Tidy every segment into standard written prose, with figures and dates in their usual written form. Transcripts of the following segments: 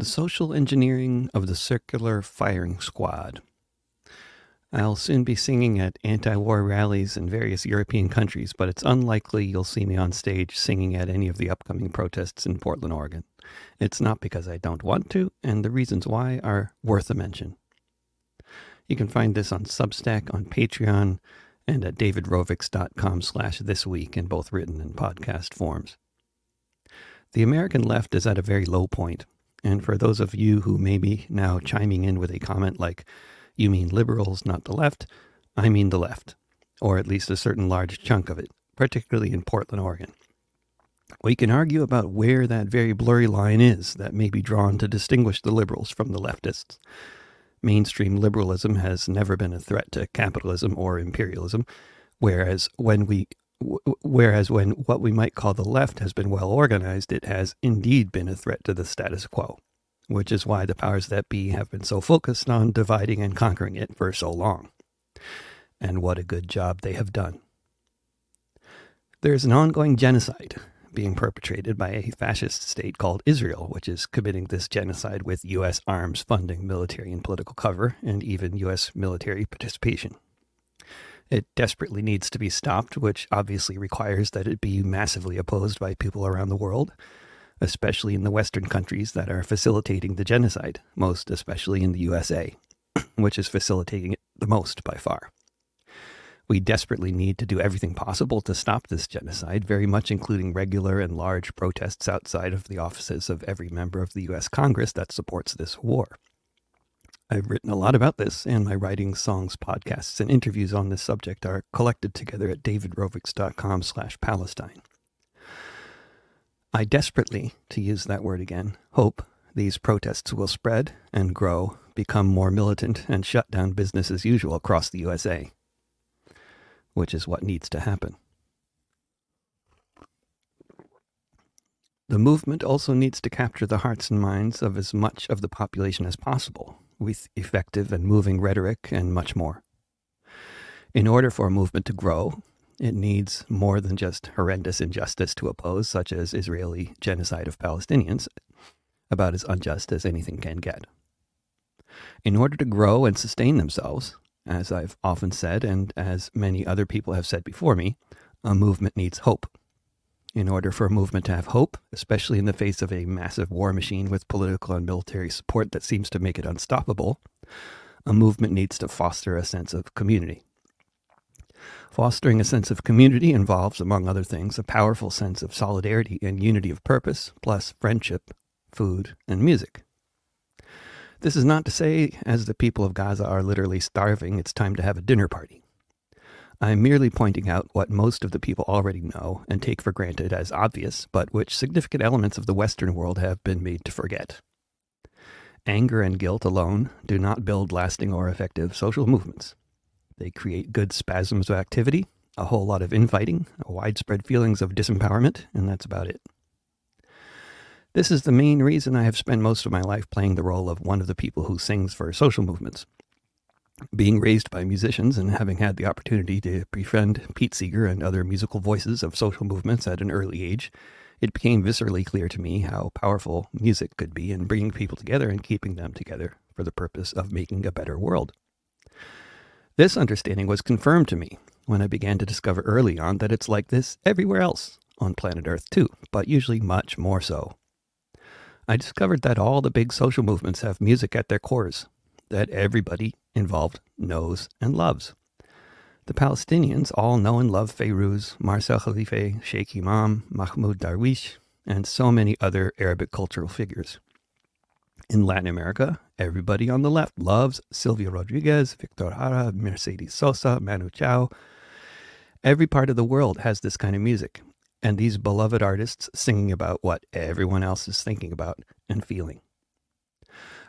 The Social Engineering of the Circular Firing Squad. I'll soon be singing at anti-war rallies in various European countries, but it's unlikely you'll see me on stage singing at any of the upcoming protests in Portland, Oregon. It's not because I don't want to, and the reasons why are worth a mention. You can find this on Substack, on Patreon, and at davidrovics.com/thisweek in both written and podcast forms. The American left is at a very low point, and for those of you who may be now chiming in with a comment like, "You mean liberals, not the left?" I mean the left, or at least a certain large chunk of it, particularly in Portland, Oregon. We can argue about where that very blurry line is that may be drawn to distinguish the liberals from the leftists. Mainstream liberalism has never been a threat to capitalism or imperialism, whereas when what we might call the left has been well organized, it has indeed been a threat to the status quo, which is why the powers that be have been so focused on dividing and conquering it for so long. And what a good job they have done. There is an ongoing genocide being perpetrated by a fascist state called Israel, which is committing this genocide with U.S. arms funding, military and political cover, and even U.S. military participation. It desperately needs to be stopped, which obviously requires that it be massively opposed by people around the world, especially in the Western countries that are facilitating the genocide, most especially in the USA, which is facilitating it the most by far. We desperately need to do everything possible to stop this genocide, very much including regular and large protests outside of the offices of every member of the U.S. Congress that supports this war. I've written a lot about this, and my writings, songs, podcasts, and interviews on this subject are collected together at davidrovics.com/Palestine. I desperately, to use that word again, hope these protests will spread and grow, become more militant, and shut down business as usual across the USA, which is what needs to happen. The movement also needs to capture the hearts and minds of as much of the population as possible, with effective and moving rhetoric and much more. In order for a movement to grow, it needs more than just horrendous injustice to oppose, such as Israeli genocide of Palestinians, about as unjust as anything can get. In order to grow and sustain themselves, as I've often said, and as many other people have said before me, a movement needs hope. In order for a movement to have hope, especially in the face of a massive war machine with political and military support that seems to make it unstoppable, a movement needs to foster a sense of community. Fostering a sense of community involves, among other things, a powerful sense of solidarity and unity of purpose, plus friendship, food, and music. This is not to say, as the people of Gaza are literally starving, it's time to have a dinner party. I'm merely pointing out what most of the people already know and take for granted as obvious, but which significant elements of the Western world have been made to forget. Anger and guilt alone do not build lasting or effective social movements. They create good spasms of activity, a whole lot of infighting, widespread feelings of disempowerment, and that's about it. This is the main reason I have spent most of my life playing the role of one of the people who sings for social movements. Being raised by musicians and having had the opportunity to befriend Pete Seeger and other musical voices of social movements at an early age, it became viscerally clear to me how powerful music could be in bringing people together and keeping them together for the purpose of making a better world. This understanding was confirmed to me when I began to discover early on that it's like this everywhere else on planet Earth too, but usually much more so. I discovered that all the big social movements have music at their cores, that everybody involved knows and loves. The Palestinians all know and love Fairuz, Marcel Khalife, Sheikh Imam, Mahmoud Darwish, and so many other Arabic cultural figures. In Latin America, everybody on the left loves Silvio Rodríguez, Victor Jara, Mercedes Sosa, Manu Chao. Every part of the world has this kind of music, and these beloved artists singing about what everyone else is thinking about and feeling.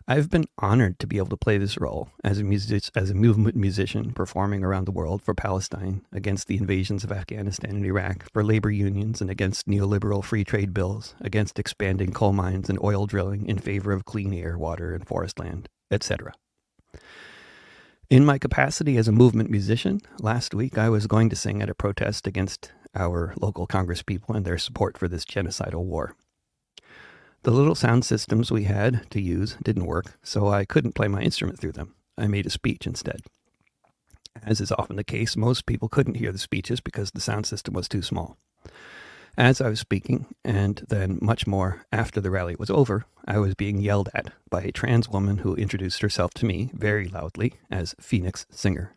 I've been honored to be able to play this role as a movement musician performing around the world for Palestine, against the invasions of Afghanistan and Iraq, for labor unions and against neoliberal free trade bills, against expanding coal mines and oil drilling in favor of clean air, water, and forest land, etc. In my capacity as a movement musician, last week I was going to sing at a protest against our local congresspeople and their support for this genocidal war. The little sound systems we had to use didn't work, so I couldn't play my instrument through them. I made a speech instead. As is often the case, most people couldn't hear the speeches because the sound system was too small. As I was speaking, and then much more after the rally was over, I was being yelled at by a trans woman who introduced herself to me very loudly as Phoenix Singer.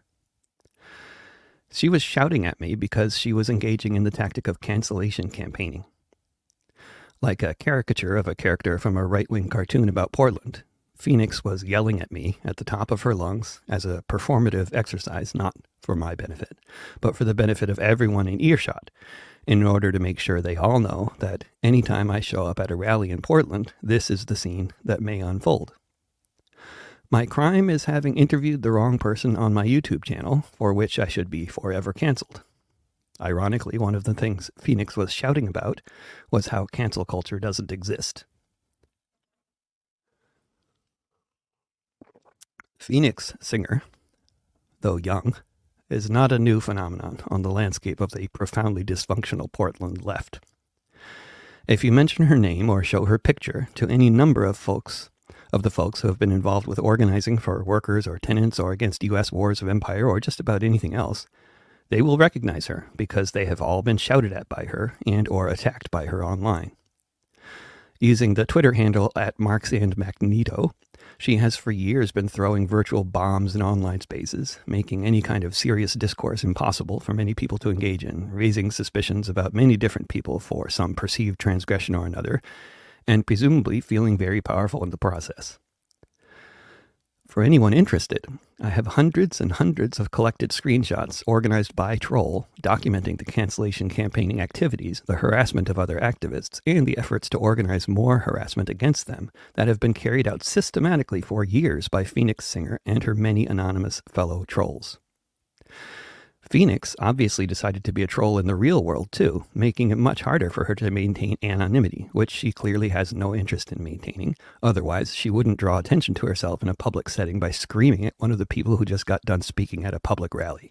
She was shouting at me because she was engaging in the tactic of cancellation campaigning. Like a caricature of a character from a right-wing cartoon about Portland, Phoenix was yelling at me at the top of her lungs as a performative exercise, not for my benefit, but for the benefit of everyone in earshot, in order to make sure they all know that anytime I show up at a rally in Portland, this is the scene that may unfold. My crime is having interviewed the wrong person on my YouTube channel, for which I should be forever canceled. Ironically, one of the things Phoenix was shouting about was how cancel culture doesn't exist. Phoenix Singer, though young, is not a new phenomenon on the landscape of the profoundly dysfunctional Portland left. If you mention her name or show her picture to any number of folks who have been involved with organizing for workers or tenants or against U.S. wars of empire or just about anything else, they will recognize her because they have all been shouted at by her and or attacked by her online. Using the Twitter handle @MarxandMagneto, she has for years been throwing virtual bombs in online spaces, making any kind of serious discourse impossible for many people to engage in, raising suspicions about many different people for some perceived transgression or another, and presumably feeling very powerful in the process. For anyone interested, I have hundreds and hundreds of collected screenshots organized by Troll documenting the cancellation campaigning activities, the harassment of other activists, and the efforts to organize more harassment against them that have been carried out systematically for years by Phoenix Singer and her many anonymous fellow trolls. Phoenix obviously decided to be a troll in the real world too, making it much harder for her to maintain anonymity, which she clearly has no interest in maintaining. Otherwise, she wouldn't draw attention to herself in a public setting by screaming at one of the people who just got done speaking at a public rally.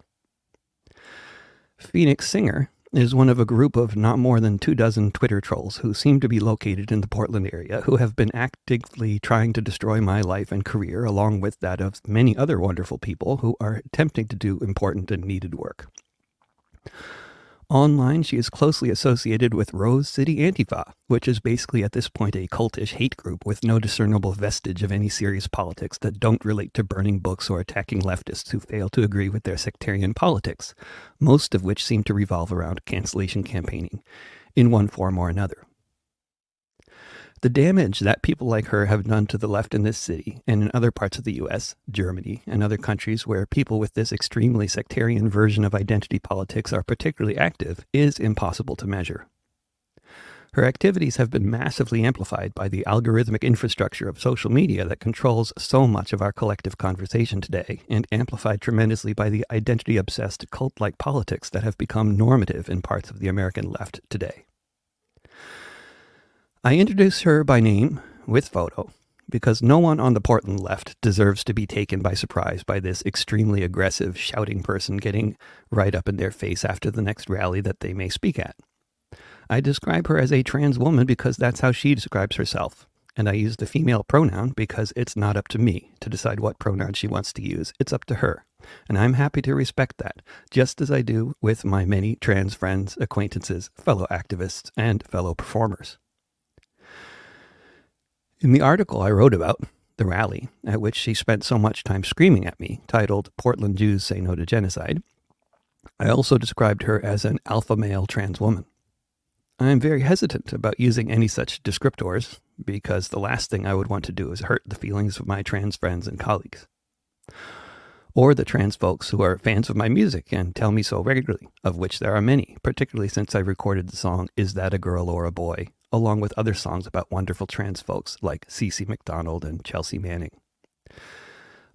Phoenix Singer is one of a group of not more than 24 Twitter trolls who seem to be located in the Portland area who have been actively trying to destroy my life and career along with that of many other wonderful people who are attempting to do important and needed work. Online, she is closely associated with Rose City Antifa, which is basically at this point a cultish hate group with no discernible vestige of any serious politics that don't relate to burning books or attacking leftists who fail to agree with their sectarian politics, most of which seem to revolve around cancellation campaigning, in one form or another. The damage that people like her have done to the left in this city and in other parts of the U.S., Germany, and other countries where people with this extremely sectarian version of identity politics are particularly active is impossible to measure. Her activities have been massively amplified by the algorithmic infrastructure of social media that controls so much of our collective conversation today, and amplified tremendously by the identity-obsessed cult-like politics that have become normative in parts of the American left today. I introduce her by name, with photo, because no one on the Portland left deserves to be taken by surprise by this extremely aggressive, shouting person getting right up in their face after the next rally that they may speak at. I describe her as a trans woman because that's how she describes herself, and I use the female pronoun because it's not up to me to decide what pronoun she wants to use. It's up to her, and I'm happy to respect that, just as I do with my many trans friends, acquaintances, fellow activists, and fellow performers. In the article I wrote about the rally, at which she spent so much time screaming at me, titled "Portland Jews Say No to Genocide," I also described her as an alpha male trans woman. I am very hesitant about using any such descriptors, because the last thing I would want to do is hurt the feelings of my trans friends and colleagues, or the trans folks who are fans of my music and tell me so regularly, of which there are many, particularly since I recorded the song "Is That a Girl or a Boy?" along with other songs about wonderful trans folks like CeCe McDonald and Chelsea Manning.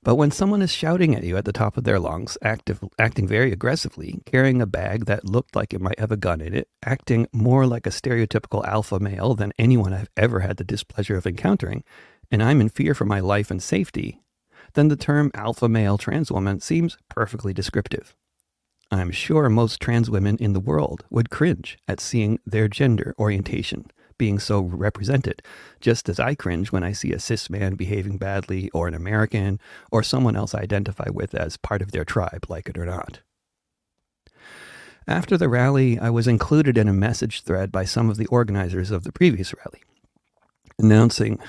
But when someone is shouting at you at the top of their lungs, acting very aggressively, carrying a bag that looked like it might have a gun in it, acting more like a stereotypical alpha male than anyone I've ever had the displeasure of encountering, and I'm in fear for my life and safety, then the term alpha male trans woman seems perfectly descriptive. I'm sure most trans women in the world would cringe at seeing their gender orientation being so represented, just as I cringe when I see a cis man behaving badly, or an American, or someone else I identify with as part of their tribe, like it or not. After the rally, I was included in a message thread by some of the organizers of the previous rally, announcing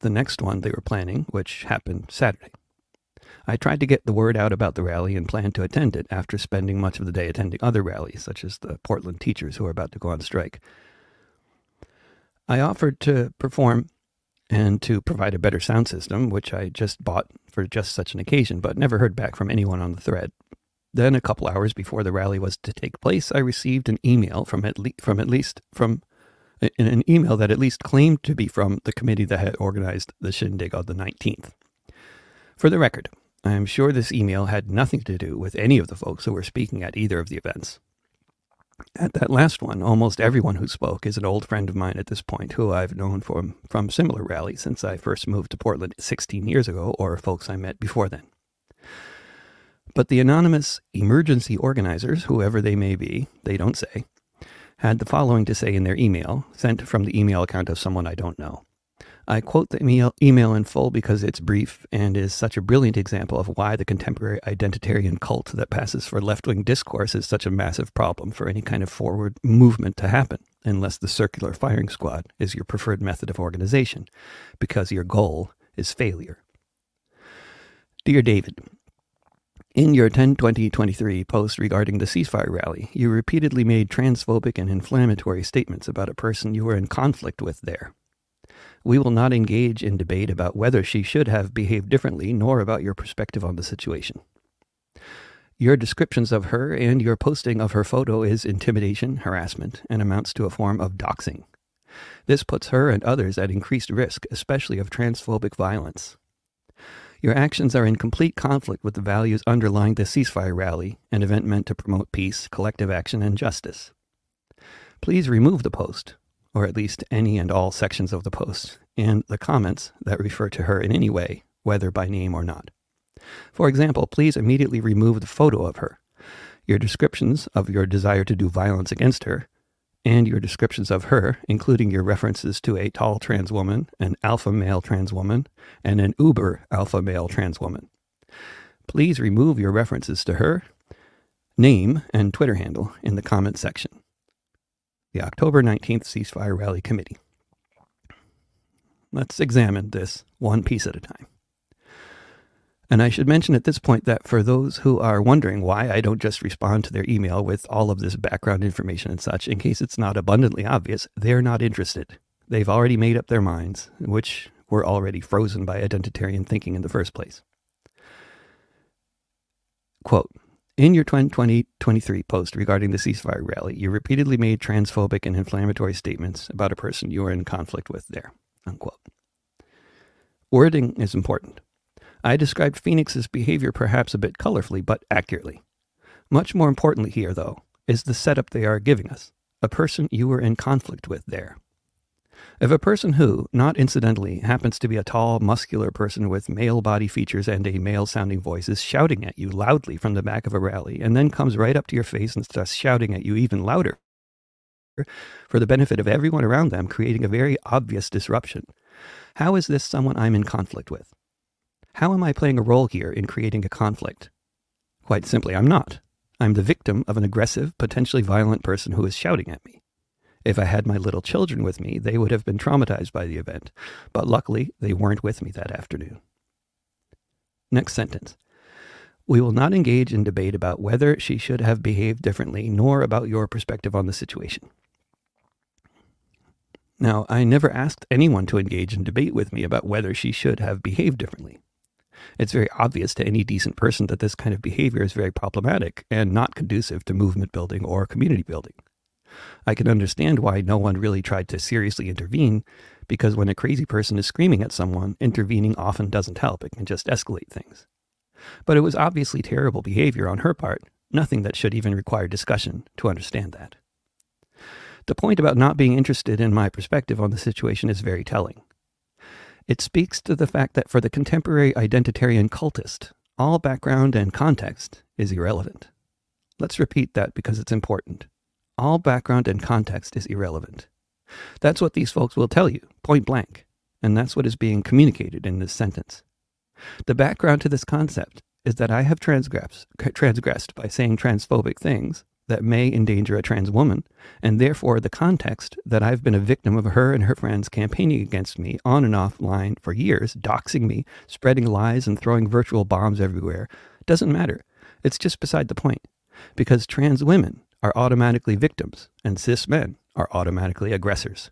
the next one they were planning, which happened Saturday. I tried to get the word out about the rally and planned to attend it after spending much of the day attending other rallies, such as the Portland teachers who are about to go on strike. I offered to perform and to provide a better sound system, which I just bought for just such an occasion, but never heard back from anyone on the thread. Then, a couple hours before the rally was to take place, I received an email that claimed to be from the committee that had organized the shindig on the 19th. For the record, I am sure this email had nothing to do with any of the folks who were speaking at either of the events. At that last one, almost everyone who spoke is an old friend of mine at this point, who I've known from similar rallies since I first moved to Portland 16 years ago, or folks I met before then. But the anonymous emergency organizers, whoever they may be, they don't say, had the following to say in their email, sent from the email account of someone I don't know. I quote the email in full because it's brief and is such a brilliant example of why the contemporary identitarian cult that passes for left-wing discourse is such a massive problem for any kind of forward movement to happen, unless the circular firing squad is your preferred method of organization, because your goal is failure. Dear David, in your 10/20/23 post regarding the ceasefire rally, you repeatedly made transphobic and inflammatory statements about a person you were in conflict with there. We will not engage in debate about whether she should have behaved differently, nor about your perspective on the situation. Your descriptions of her and your posting of her photo is intimidation, harassment, and amounts to a form of doxing. This puts her and others at increased risk, especially of transphobic violence. Your actions are in complete conflict with the values underlying the ceasefire rally, an event meant to promote peace, collective action, and justice. Please remove the post, or at least any and all sections of the post, and the comments that refer to her in any way, whether by name or not. For example, please immediately remove the photo of her, your descriptions of your desire to do violence against her, and your descriptions of her, including your references to a tall trans woman, an alpha male trans woman, and an uber alpha male trans woman. Please remove your references to her name and Twitter handle in the comment section. The October 19th Ceasefire Rally Committee. Let's examine this one piece at a time. And I should mention at this point that for those who are wondering why I don't just respond to their email with all of this background information and such, in case it's not abundantly obvious, they're not interested. They've already made up their minds, which were already frozen by identitarian thinking in the first place. Quote, in your 20/20/23 post regarding the ceasefire rally, you repeatedly made transphobic and inflammatory statements about a person you were in conflict with there, unquote. Wording is important. I described Phoenix's behavior perhaps a bit colorfully, but accurately. Much more importantly here, though, is the setup they are giving us, a person you were in conflict with there. If a person who, not incidentally, happens to be a tall, muscular person with male body features and a male-sounding voice is shouting at you loudly from the back of a rally, and then comes right up to your face and starts shouting at you even louder, for the benefit of everyone around them, creating a very obvious disruption, how is this someone I'm in conflict with? How am I playing a role here in creating a conflict? Quite simply, I'm not. I'm the victim of an aggressive, potentially violent person who is shouting at me. If I had my little children with me, they would have been traumatized by the event, but luckily they weren't with me that afternoon. Next sentence. We will not engage in debate about whether she should have behaved differently, nor about your perspective on the situation. Now, I never asked anyone to engage in debate with me about whether she should have behaved differently. It's very obvious to any decent person that this kind of behavior is very problematic and not conducive to movement building or community building. I can understand why no one really tried to seriously intervene, because when a crazy person is screaming at someone, intervening often doesn't help. It can just escalate things. But it was obviously terrible behavior on her part, nothing that should even require discussion to understand that. The point about not being interested in my perspective on the situation is very telling. It speaks to the fact that for the contemporary identitarian cultist, all background and context is irrelevant. Let's repeat that because it's important. All background and context is irrelevant. That's what these folks will tell you, point blank. And that's what is being communicated in this sentence. The background to this concept is that I have transgressed by saying transphobic things that may endanger a trans woman, and therefore the context that I've been a victim of her and her friends campaigning against me on and offline for years, doxing me, spreading lies, and throwing virtual bombs everywhere, doesn't matter. It's just beside the point, because trans women are automatically victims, and cis men are automatically aggressors.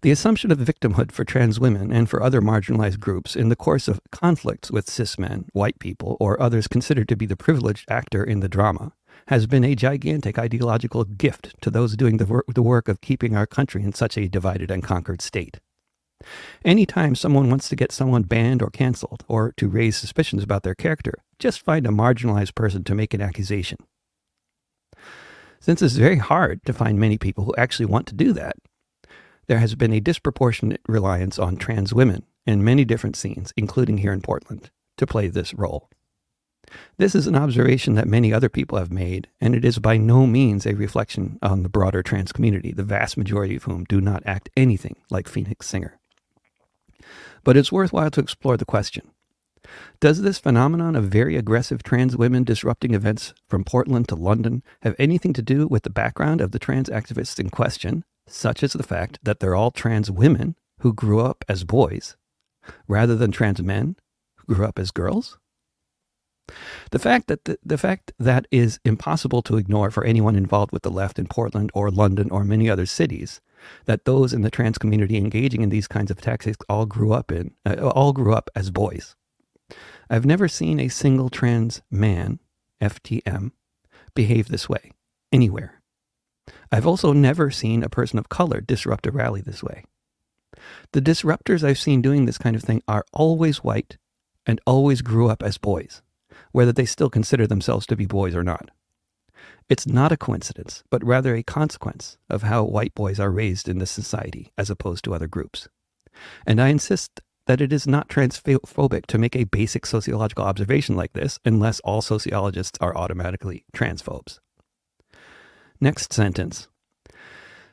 The assumption of victimhood for trans women and for other marginalized groups in the course of conflicts with cis men, white people, or others considered to be the privileged actor in the drama has been a gigantic ideological gift to those doing the work of keeping our country in such a divided and conquered state. Anytime someone wants to get someone banned or canceled, or to raise suspicions about their character, just find a marginalized person to make an accusation. Since it's very hard to find many people who actually want to do that, there has been a disproportionate reliance on trans women in many different scenes, including here in Portland, to play this role. This is an observation that many other people have made, and it is by no means a reflection on the broader trans community, the vast majority of whom do not act anything like Phoenix Singer. But it's worthwhile to explore the question. Does this phenomenon of very aggressive trans women disrupting events from Portland to London have anything to do with the background of the trans activists in question, such as the fact that they're all trans women who grew up as boys, rather than trans men who grew up as girls? The fact that is impossible to ignore for anyone involved with the left in Portland or London or many other cities, that those in the trans community engaging in these kinds of tactics all grew up as boys. I've never seen a single trans man, FTM, behave this way, anywhere. I've also never seen a person of color disrupt a rally this way. The disruptors I've seen doing this kind of thing are always white and always grew up as boys, whether they still consider themselves to be boys or not. It's not a coincidence, but rather a consequence of how white boys are raised in this society as opposed to other groups. And I insist that it is not transphobic to make a basic sociological observation like this unless all sociologists are automatically transphobes. Next sentence.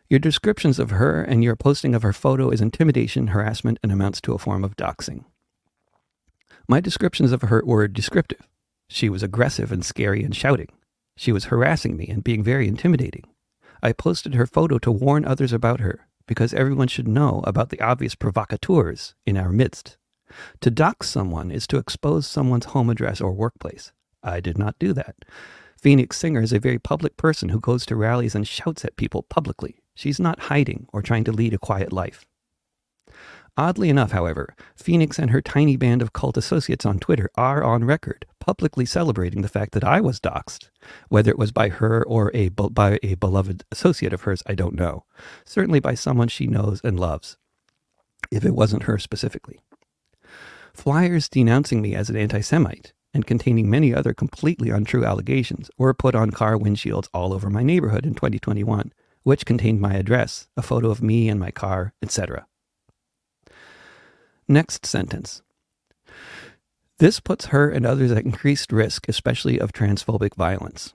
Your descriptions of her and your posting of her photo is intimidation, harassment, and amounts to a form of doxing. My descriptions of her were descriptive. She was aggressive and scary and shouting. She was harassing me and being very intimidating. I posted her photo to warn others about her, because everyone should know about the obvious provocateurs in our midst. To dox someone is to expose someone's home address or workplace. I did not do that. Phoenix Singer is a very public person who goes to rallies and shouts at people publicly. She's not hiding or trying to lead a quiet life. Oddly enough, however, Phoenix and her tiny band of cult associates on Twitter are on record publicly celebrating the fact that I was doxxed, whether it was by her or by a beloved associate of hers, I don't know. Certainly by someone she knows and loves, if it wasn't her specifically. Flyers denouncing me as an anti-Semite and containing many other completely untrue allegations were put on car windshields all over my neighborhood in 2021, which contained my address, a photo of me and my car, etc. Next sentence. This puts her and others at increased risk, especially of transphobic violence.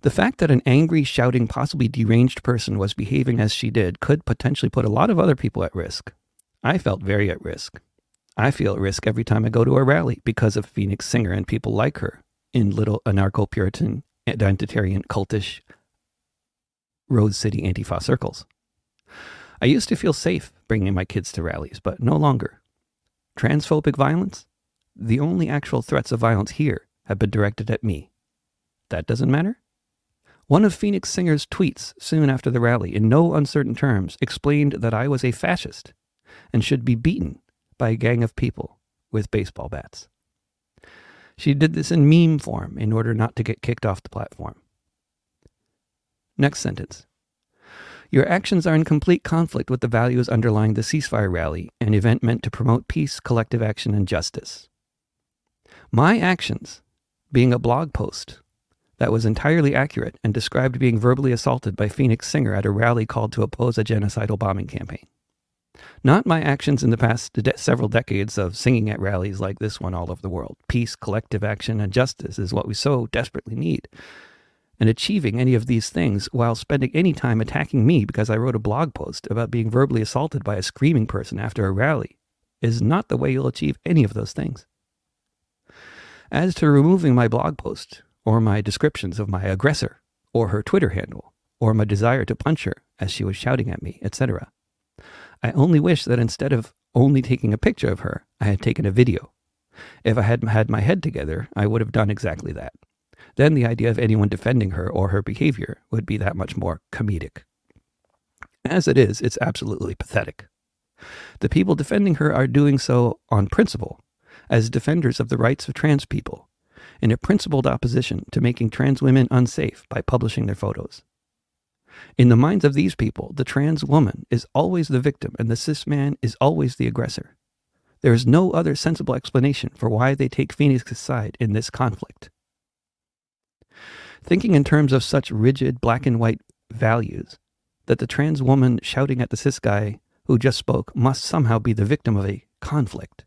The fact that an angry, shouting, possibly deranged person was behaving as she did could potentially put a lot of other people at risk. I felt very at risk. I feel at risk every time I go to a rally because of Phoenix Singer and people like her in little anarcho-Puritan, identitarian, cultish Rose City Antifa circles. I used to feel safe bringing my kids to rallies, but no longer. Transphobic violence? The only actual threats of violence here have been directed at me. That doesn't matter? One of Phoenix Singer's tweets soon after the rally, in no uncertain terms, explained that I was a fascist and should be beaten by a gang of people with baseball bats. She did this in meme form in order not to get kicked off the platform. Next sentence. Your actions are in complete conflict with the values underlying the ceasefire rally, an event meant to promote peace, collective action, and justice. My actions, being a blog post that was entirely accurate and described being verbally assaulted by Phoenix Singer at a rally called to oppose a genocidal bombing campaign. Not my actions in the past several decades of singing at rallies like this one all over the world. Peace, collective action, and justice is what we so desperately need. and achieving any of these things while spending any time attacking me because I wrote a blog post about being verbally assaulted by a screaming person after a rally is not the way you'll achieve any of those things. As to removing my blog post, or my descriptions of my aggressor, or her Twitter handle, or my desire to punch her as she was shouting at me, etc., I only wish that instead of only taking a picture of her, I had taken a video. If I had had my head together, I would have done exactly that. Then the idea of anyone defending her or her behavior would be that much more comedic. As it is, it's absolutely pathetic. The people defending her are doing so on principle, as defenders of the rights of trans people, in a principled opposition to making trans women unsafe by publishing their photos. In the minds of these people, the trans woman is always the victim and the cis man is always the aggressor. There is no other sensible explanation for why they take Phoenix's side in this conflict. Thinking in terms of such rigid black and white values, that the trans woman shouting at the cis guy who just spoke must somehow be the victim of a conflict,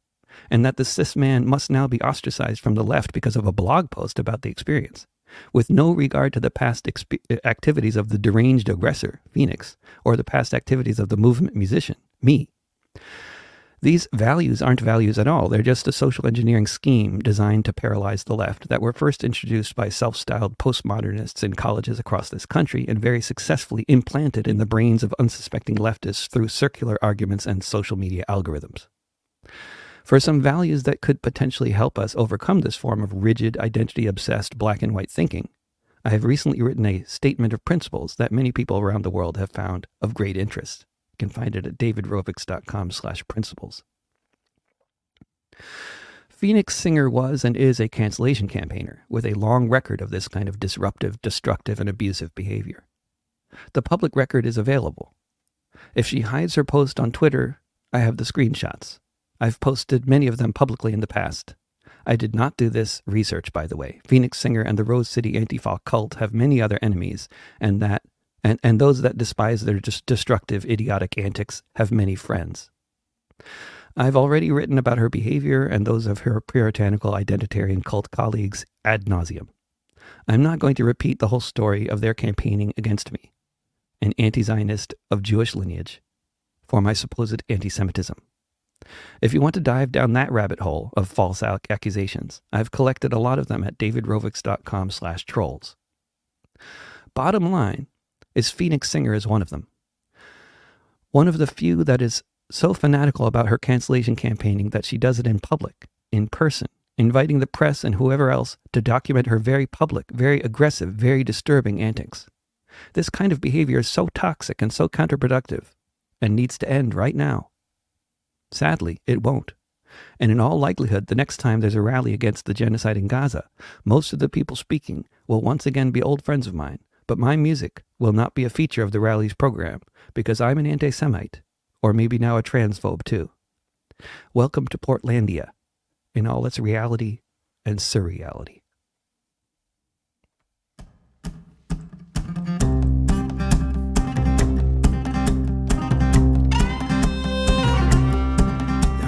and that the cis man must now be ostracized from the left because of a blog post about the experience, with no regard to the past activities of the deranged aggressor, Phoenix, or the past activities of the movement musician, me. These values aren't values at all. They're just a social engineering scheme designed to paralyze the left that were first introduced by self-styled postmodernists in colleges across this country and very successfully implanted in the brains of unsuspecting leftists through circular arguments and social media algorithms. For some values that could potentially help us overcome this form of rigid, identity-obsessed black and white thinking, I have recently written a statement of principles that many people around the world have found of great interest. You can find it at davidrovics.com/principles. Phoenix Singer was and is a cancellation campaigner with a long record of this kind of disruptive, destructive, and abusive behavior. The public record is available. If she hides her post on Twitter, I have the screenshots. I've posted many of them publicly in the past. I did not do this research, by the way. Phoenix Singer and the Rose City Antifa cult have many other enemies, and those that despise their destructive, idiotic antics have many friends. I've already written about her behavior and those of her puritanical identitarian cult colleagues ad nauseum. I'm not going to repeat the whole story of their campaigning against me, an anti-Zionist of Jewish lineage, for my supposed anti-Semitism. If you want to dive down that rabbit hole of false accusations, I've collected a lot of them at davidrovics.com/trolls. Bottom line is Phoenix Singer is one of them. One of the few that is so fanatical about her cancellation campaigning that she does it in public, in person, inviting the press and whoever else to document her very public, very aggressive, very disturbing antics. This kind of behavior is so toxic and so counterproductive and needs to end right now. Sadly, it won't. And in all likelihood, the next time there's a rally against the genocide in Gaza, most of the people speaking will once again be old friends of mine, but my music will not be a feature of the rally's program because I'm an anti-Semite, or maybe now a transphobe too. Welcome to Portlandia, in all its reality and surreality.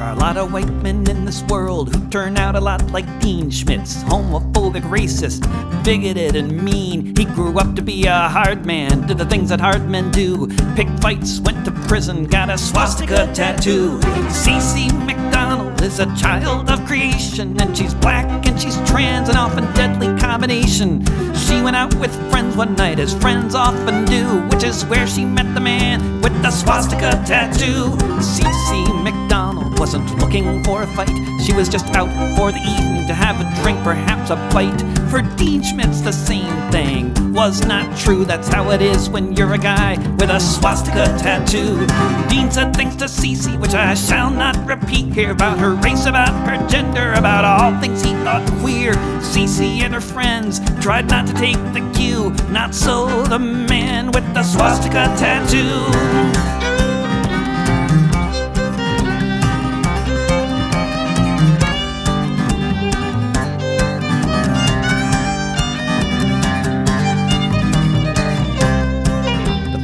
A lot of white men in this world who turn out a lot like Dean Schmitz, homophobic, racist, bigoted, and mean. He grew up to be a hard man, did the things that hard men do. Picked fights, went to prison, got a swastika tattoo. CeCe McDonald is a child of creation, and she's black and she's trans, an often deadly combination. She went out with friends one night, as friends often do, which is where she met the man with the swastika tattoo. CeCe McDonald wasn't looking for a fight. She was just out for the evening to have a drink, perhaps a bite. For Dean Schmitz, the same thing was not true. That's how it is when you're a guy with a swastika tattoo. Dean said things to CeCe, which I shall not repeat here, about her race, about her gender, about all things he thought queer. CeCe and her friends tried not to take the cue. Not so the man with the swastika tattoo.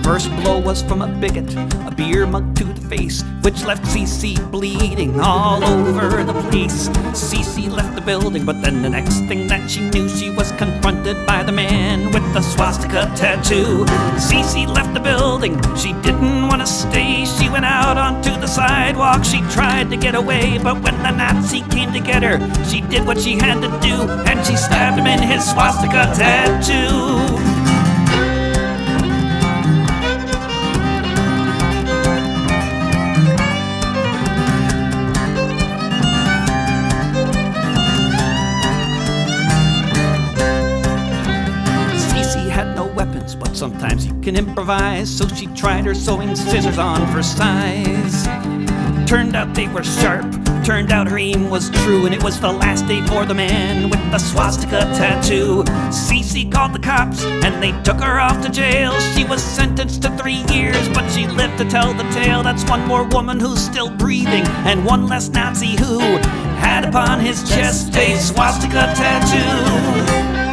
First blow was from a bigot, a beer mug to the face, which left CeCe bleeding all over the place. CeCe left the building, but then the next thing that she knew, she was confronted by the man with the swastika tattoo. CeCe left the building, she didn't want to stay. She went out onto the sidewalk, she tried to get away, but when the Nazi came to get her, she did what she had to do, and she stabbed him in his swastika tattoo. But sometimes you can improvise, so she tried her sewing scissors on for size. Turned out they were sharp, turned out her aim was true, and it was the last day for the man with the swastika tattoo. CeCe called the cops, and they took her off to jail. She was sentenced to 3 years, but she lived to tell the tale. That's one more woman who's still breathing, and one less Nazi who had upon his chest a swastika tattoo.